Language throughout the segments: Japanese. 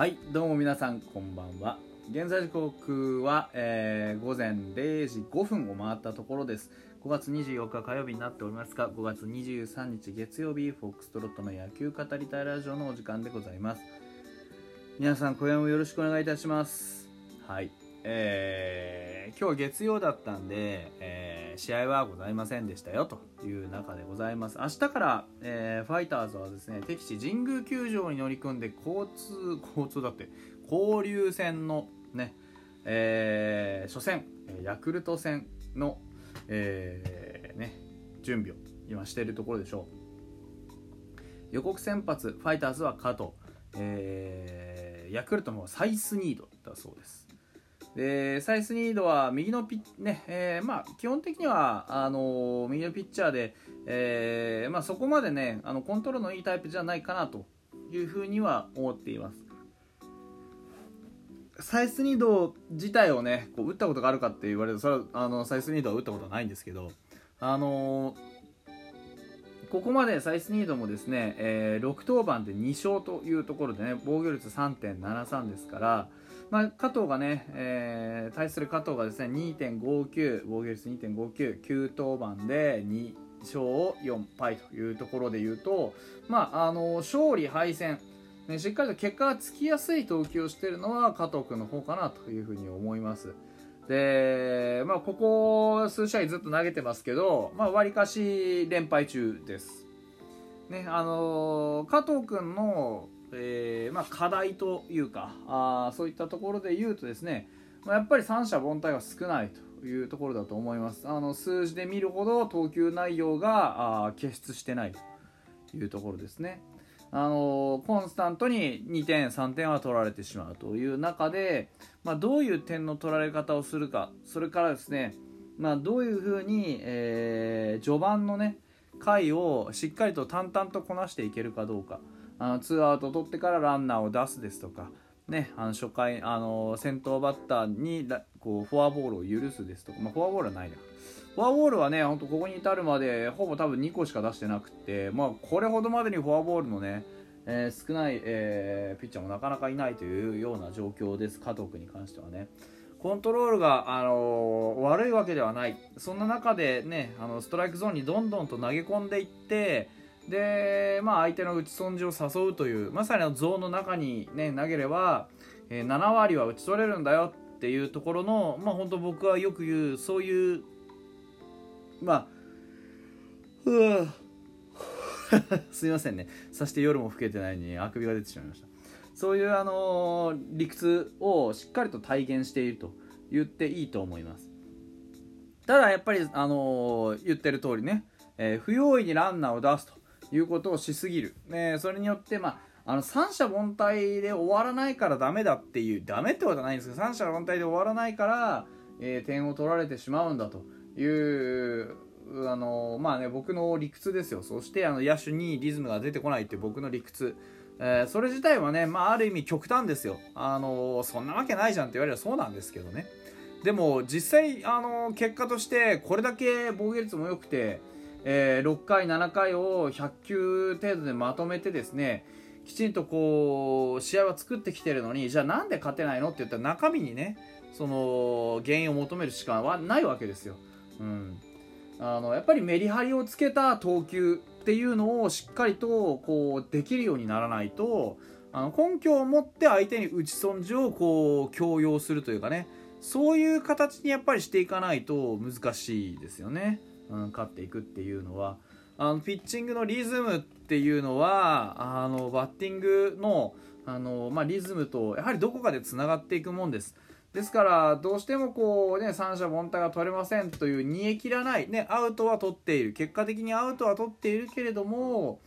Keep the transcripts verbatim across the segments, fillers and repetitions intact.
はい、どうも皆さんこんばんは。現在時刻は、えー、午前れいじごふんを回ったところです。ごがつにじゅうよっか火曜日になっておりますが、ごがつにじゅうさんにち月曜日、フォックストロットの野球語りたいラジオのお時間でございます。皆さん今夜もよろしくお願いいたします。はい、えー、今日は月曜だったんで、えー、試合はございませんでしたよという中でございます。明日から、えー、ファイターズはですね、敵地神宮球場に乗り組んで交通交通だって交流戦のね、えー、初戦ヤクルト戦の、えーね、準備を今しているところでしょう。予告先発ファイターズは加藤、えー、ヤクルトの方はサイスニードだそうです。でサイスニードは右のピッ、ねえーまあ、基本的にはあのー、右のピッチャーで、えーまあ、そこまで、ね、あのコントロールのいいタイプじゃないかなというふうには思っています。サイスニード自体をねこう打ったことがあるかって言われると、それはあのサイスニードは打ったことはないんですけど、あのー、ここまでサイスニードもですね、えー、ろくとうばんでにしょうというところでね、防御率 さんてんななさん ですから、まあ、加藤がね、えー、対する加藤がですね にてんごきゅう 防御率 にてんごきゅう、 きゅうとうばんでにしょうよんぱいというところでいうと、まああのー、勝利敗戦しっかりと結果がつきやすい投球をしているのは加藤君の方かなというふうに思います。で、まあ、ここ数試合ずっと投げてますけど、まあ、割かし連敗中です、ね、あの加藤君の、えーまあ、課題というか、あそういったところで言うとですね、まあ、やっぱり三者凡退が少ないというところだと思います。あの数字で見るほど投球内容があ傑出してないというところですね。あのコンスタントににてんさんてんは取られてしまうという中で、まあ、どういう点の取られ方をするか、それからですね、まあ、どういうふうに、えー、序盤のね回をしっかりと淡々とこなしていけるかどうか、あのツーアウト取ってからランナーを出すですとか、ね、あの初回あの先頭バッターにこうフォアボールを許すですとか、まあ、フォアボールはないな。フォアボールはね、ほんとここに至るまでほぼ多分にこしか出してなくて、まあ、これほどまでにフォアボールのね、えー、少ない、えー、ピッチャーもなかなかいないというような状況です。加藤君に関してはね、コントロールが、あのー、悪いわけではない。そんな中でね、あのストライクゾーンにどんどんと投げ込んでいって、で、まあ、相手の打ち損じを誘うという、まさにゾーンの中に、ね、投げれば、えー、ななわりは打ち取れるんだよっていうところの、まあ、本当僕はよく言う、そういうまあ、うすいませんね、さして夜も更けてないのにあくびが出てしまいました。そういう、あのー、理屈をしっかりと体現していると言っていいと思います。ただやっぱり、あのー、言ってる通りね、えー、不用意にランナーを出すということをしすぎる、ね、それによって、まあ、あの三者凡退で終わらないからダメだっていう、ダメってことはないんですけど、三者凡退で終わらないから、えー、点を取られてしまうんだというあのまあね僕の理屈ですよ。そしてあの野手にリズムが出てこないっていう僕の理屈、えー、それ自体はね、まあ、ある意味極端ですよ。あのそんなわけないじゃんって言われればそうなんですけどね。でも実際あの結果としてこれだけ防御率も良くて、えー、ろっかいななかいをひゃっきゅう程度でまとめてですね、きちんとこう試合は作ってきてるのに、じゃあなんで勝てないのって言ったら中身にねその原因を求めるしかはないわけですよ。うん、あのやっぱりメリハリをつけた投球っていうのをしっかりとこうできるようにならないと、あの根拠を持って相手に打ち損じをこう強要するというかね、そういう形にやっぱりしていかないと難しいですよね、うん、勝っていくっていうのは。あのピッチングのリズムっていうのはあのバッティングの、あの、まあ、リズムとやはりどこかでつながっていくもんです。ですからどうしてもこうね三者凡退が取れませんという煮え切らないね、アウトは取っている、結果的にアウトは取っているけれども、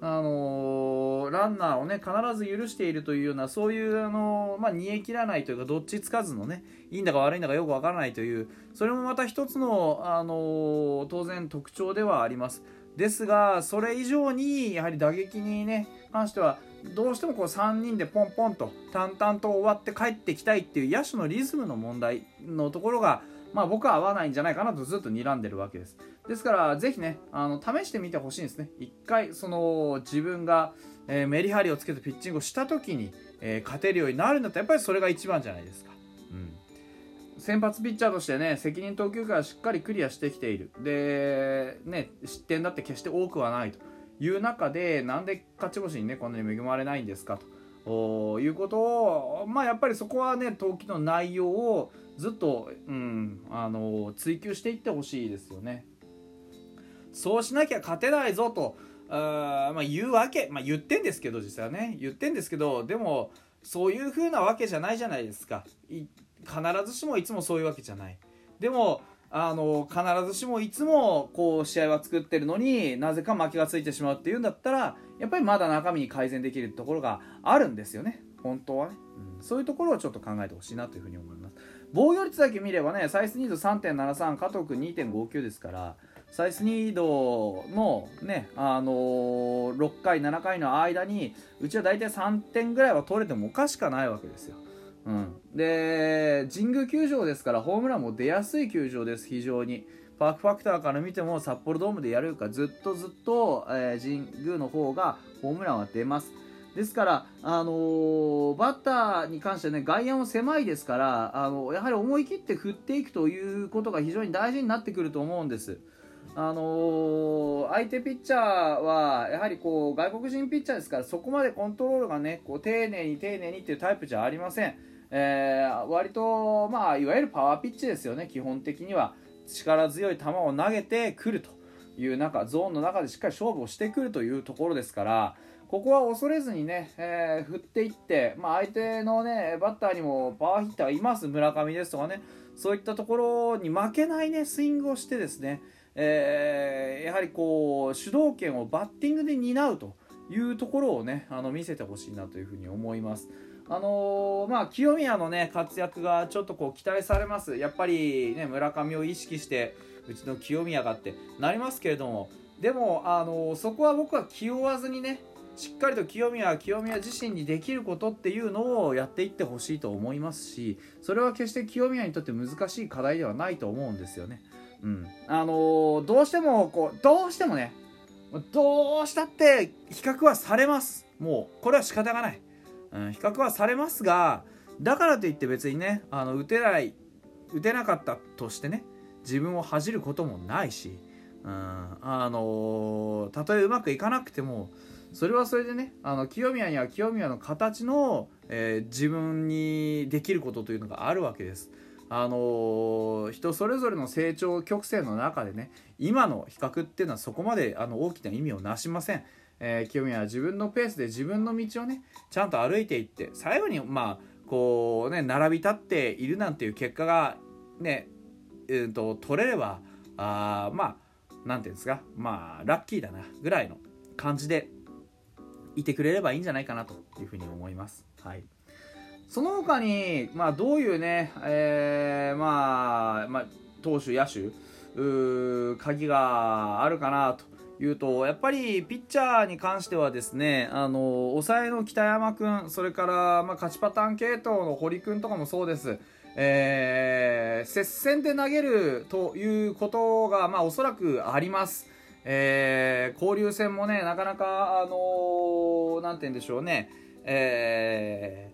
あのー、ランナーをね必ず許しているというような、そういうあのー、まあ煮え切らないというか、どっちつかずのね、いいんだか悪いんだかよくわからないという、それもまた一つの、あのー、当然特徴ではあります。ですがそれ以上にやはり打撃にね関してはどうしてもこうさんにんでポンポンと淡々と終わって帰ってきたいっていう野手のリズムの問題のところが、まあ、僕は合わないんじゃないかなとずっと睨んでるわけです。ですからぜひね、あの試してみてほしいんですね。一回その自分が、えー、メリハリをつけてピッチングをした時に、えー、勝てるようになるんだったらやっぱりそれが一番じゃないですか。うん、先発ピッチャーとしてね、責任投球回はしっかりクリアしてきている。でね、失点だって決して多くはないという中で、なんで勝ち星にねこんなに恵まれないんですかと。いうことを、まあ、やっぱりそこはね投球の内容をずっと、うん、あの追求していってほしいですよね。そうしなきゃ勝てないぞとあ、まあ、言うわけ、まあ、言ってんですけど、実際はね言ってんですけど、でもそういう風なわけじゃないじゃないですか。必ずしもいつもそういうわけじゃない。でもあの必ずしもいつもこう試合は作ってるのになぜか負けがついてしまうっていうんだったら、やっぱりまだ中身に改善できるところがあるんですよね、本当はね。うん、そういうところをちょっと考えてほしいなというふうに思います。防御率だけ見ればね、サイスニード さんてんななさん、加藤君 にてんごきゅう ですから、サイスニードのね、あのー、ろっかいななかいの間にうちは大体さんてんぐらいは取れてもおかしくないわけですよ。うん、で神宮球場ですから、ホームランも出やすい球場です。非常にパークファクターから見ても札幌ドームでやるよりかずっとずっと、えー、神宮の方がホームランは出ます。ですから、あのー、バッターに関しては、ね、外野も狭いですから、あのー、やはり思い切って振っていくということが非常に大事になってくると思うんです。あのー、相手ピッチャーはやはりこう外国人ピッチャーですから、そこまでコントロールが、ね、こう丁寧に丁寧にというタイプじゃありません。えー、割と、まあ、いわゆるパワーピッチですよね。基本的には力強い球を投げてくるという中、ゾーンの中でしっかり勝負をしてくるというところですから、ここは恐れずにね、えー、振っていって、まあ、相手の、ね、バッターにもパワーヒッターがいます。村上ですとかね、そういったところに負けない、ね、スイングをしてですね、えー、やはりこう主導権をバッティングで担うというところをね、あの見せてほしいなというふうに思います。あのーまあ、清宮の、ね、活躍がちょっとこう期待されます。やっぱり、ね、村上を意識してうちの清宮がってなりますけれども、でも、あのー、そこは僕は気負わずにね、しっかりと清宮は清宮自身にできることっていうのをやっていってほしいと思いますし、それは決して清宮にとって難しい課題ではないと思うんですよね。うん、あのー、どうしてもこうどうしてもねどうしたって比較はされます。もうこれは仕方がない。うん、比較はされますが、だからといって別にね、あの打てない打てなかったとしてね、自分を恥じることもないし、うん、あのたとえうまくいかなくてもそれはそれでね、あの清宮には清宮の形の、えー、自分にできることというのがあるわけです。あの人それぞれの成長曲線の中でね、今の比較っていうのはそこまであの大きな意味をなしません。えー、清宮は自分のペースで自分の道をねちゃんと歩いていって、最後にまあこうね並び立っているなんていう結果がね、えー、と取れれば、あまあなんていうんですか、まあラッキーだなぐらいの感じでいてくれればいいんじゃないかなというふうに思います。はい、その他に、まあ、どういうね、えー、まあ、まあ、投手野手鍵があるかなというと、やっぱりピッチャーに関してはですね、あの抑えの北山君、それから、まあ、勝ちパターン系統の堀君とかもそうです。えー、接戦で投げるということが、まあ、おそらくあります。えー、交流戦もねなかなか、あのー、なんて言うんでしょうね、え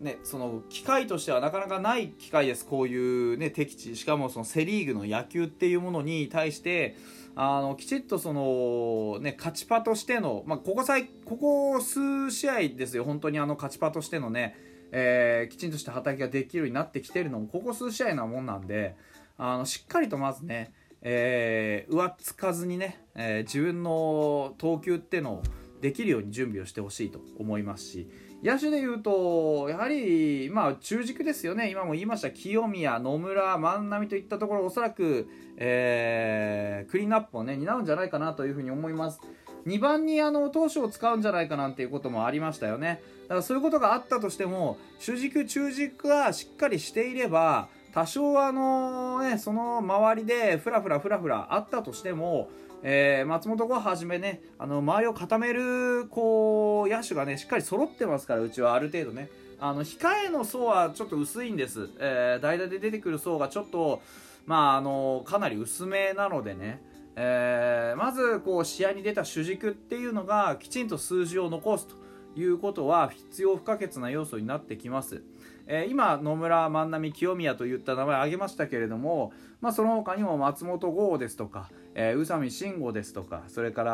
ー、ねその機会としてはなかなかない機会です。こういう、ね、敵地、しかもそのセ・リーグの野球っていうものに対してあのきちっとその、ね、勝ちパとしての、まあ、ここ最ここ数試合ですよ、本当にあの勝ちパとしてのね、えー、きちんとした働きができるようになってきてるのもここ数試合なもんなんで、あのしっかりとまずね、えー、上つかずにね、えー、自分の投球っていうのをできるように準備をしてほしいと思いますし、野手でいうとやはり、まあ、中軸ですよね。今も言いました清宮、野村、万波といったところ、おそらく、えー、クリーンアップを、ね、担うんじゃないかなというふうに思います。にばんにあの投手を使うんじゃないかなんていうこともありましたよね。だからそういうことがあったとしても、主軸中軸がしっかりしていれば、多少あの、ね、その周りでフラフラフラフラあったとしても、えー、松本剛はじめね、あの周りを固めるこう野手がねしっかり揃ってますから、うちはある程度ね、あの控えの層はちょっと薄いんです。えー、代打で出てくる層がちょっと、まあ、あのかなり薄めなのでね、えー、まずこう試合に出た主軸っていうのがきちんと数字を残すということは必要不可欠な要素になってきます。えー、今野村、万波、清宮といった名前を挙げましたけれども、まあ、その他にも松本剛ですとか、えー、宇佐美慎吾ですとか、それか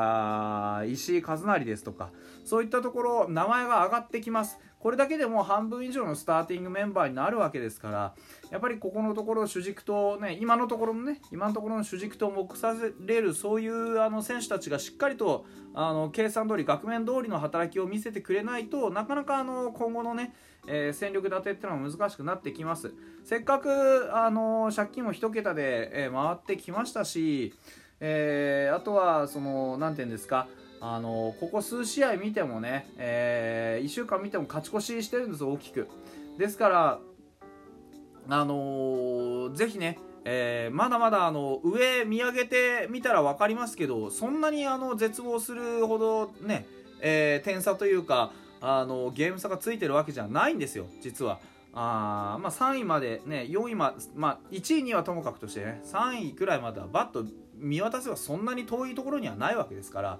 ら石井一成ですとか、そういったところ名前が上がってきます。これだけでも半分以上のスターティングメンバーになるわけですから、やっぱりここのところ主軸と、ね、今のところのね今のところの主軸と目される、そういうあの選手たちがしっかりとあの計算通り、額面通りの働きを見せてくれないと、なかなかあの今後のね、えー、戦力立てっていうのは難しくなってきます。せっかくあの借金も一桁で、えー、回ってきましたし、えー、あとはその何て言うんですか、あのここ数試合見てもね、えー、いっしゅうかん見ても勝ち越ししてるんです、大きく。ですから、あのー、ぜひね、えー、まだまだあの上見上げてみたら分かりますけど、そんなにあの絶望するほど、ねえー、点差というかあのゲーム差がついてるわけじゃないんですよ、実は。あまあ、さんいまで、ね、よんいまで、まあ、いちいにはともかくとして、ね、さんいくらいまではバッと見渡せばそんなに遠いところにはないわけですから、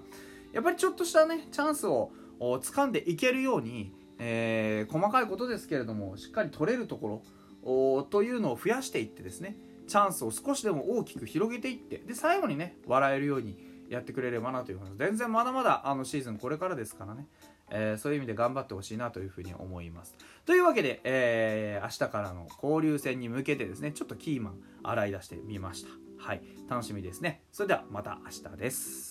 やっぱりちょっとしたねチャンスを掴んでいけるように、えー、細かいことですけれども、しっかり取れるところというのを増やしていってですね、チャンスを少しでも大きく広げていって、で最後にね笑えるようにやってくれればなという話。全然まだまだあのシーズンこれからですからね、えー、そういう意味で頑張ってほしいなというふうに思います。というわけで、えー、明日からの交流戦に向けてですね、ちょっとキーマン洗い出してみました。はい、楽しみですね。それではまた明日です。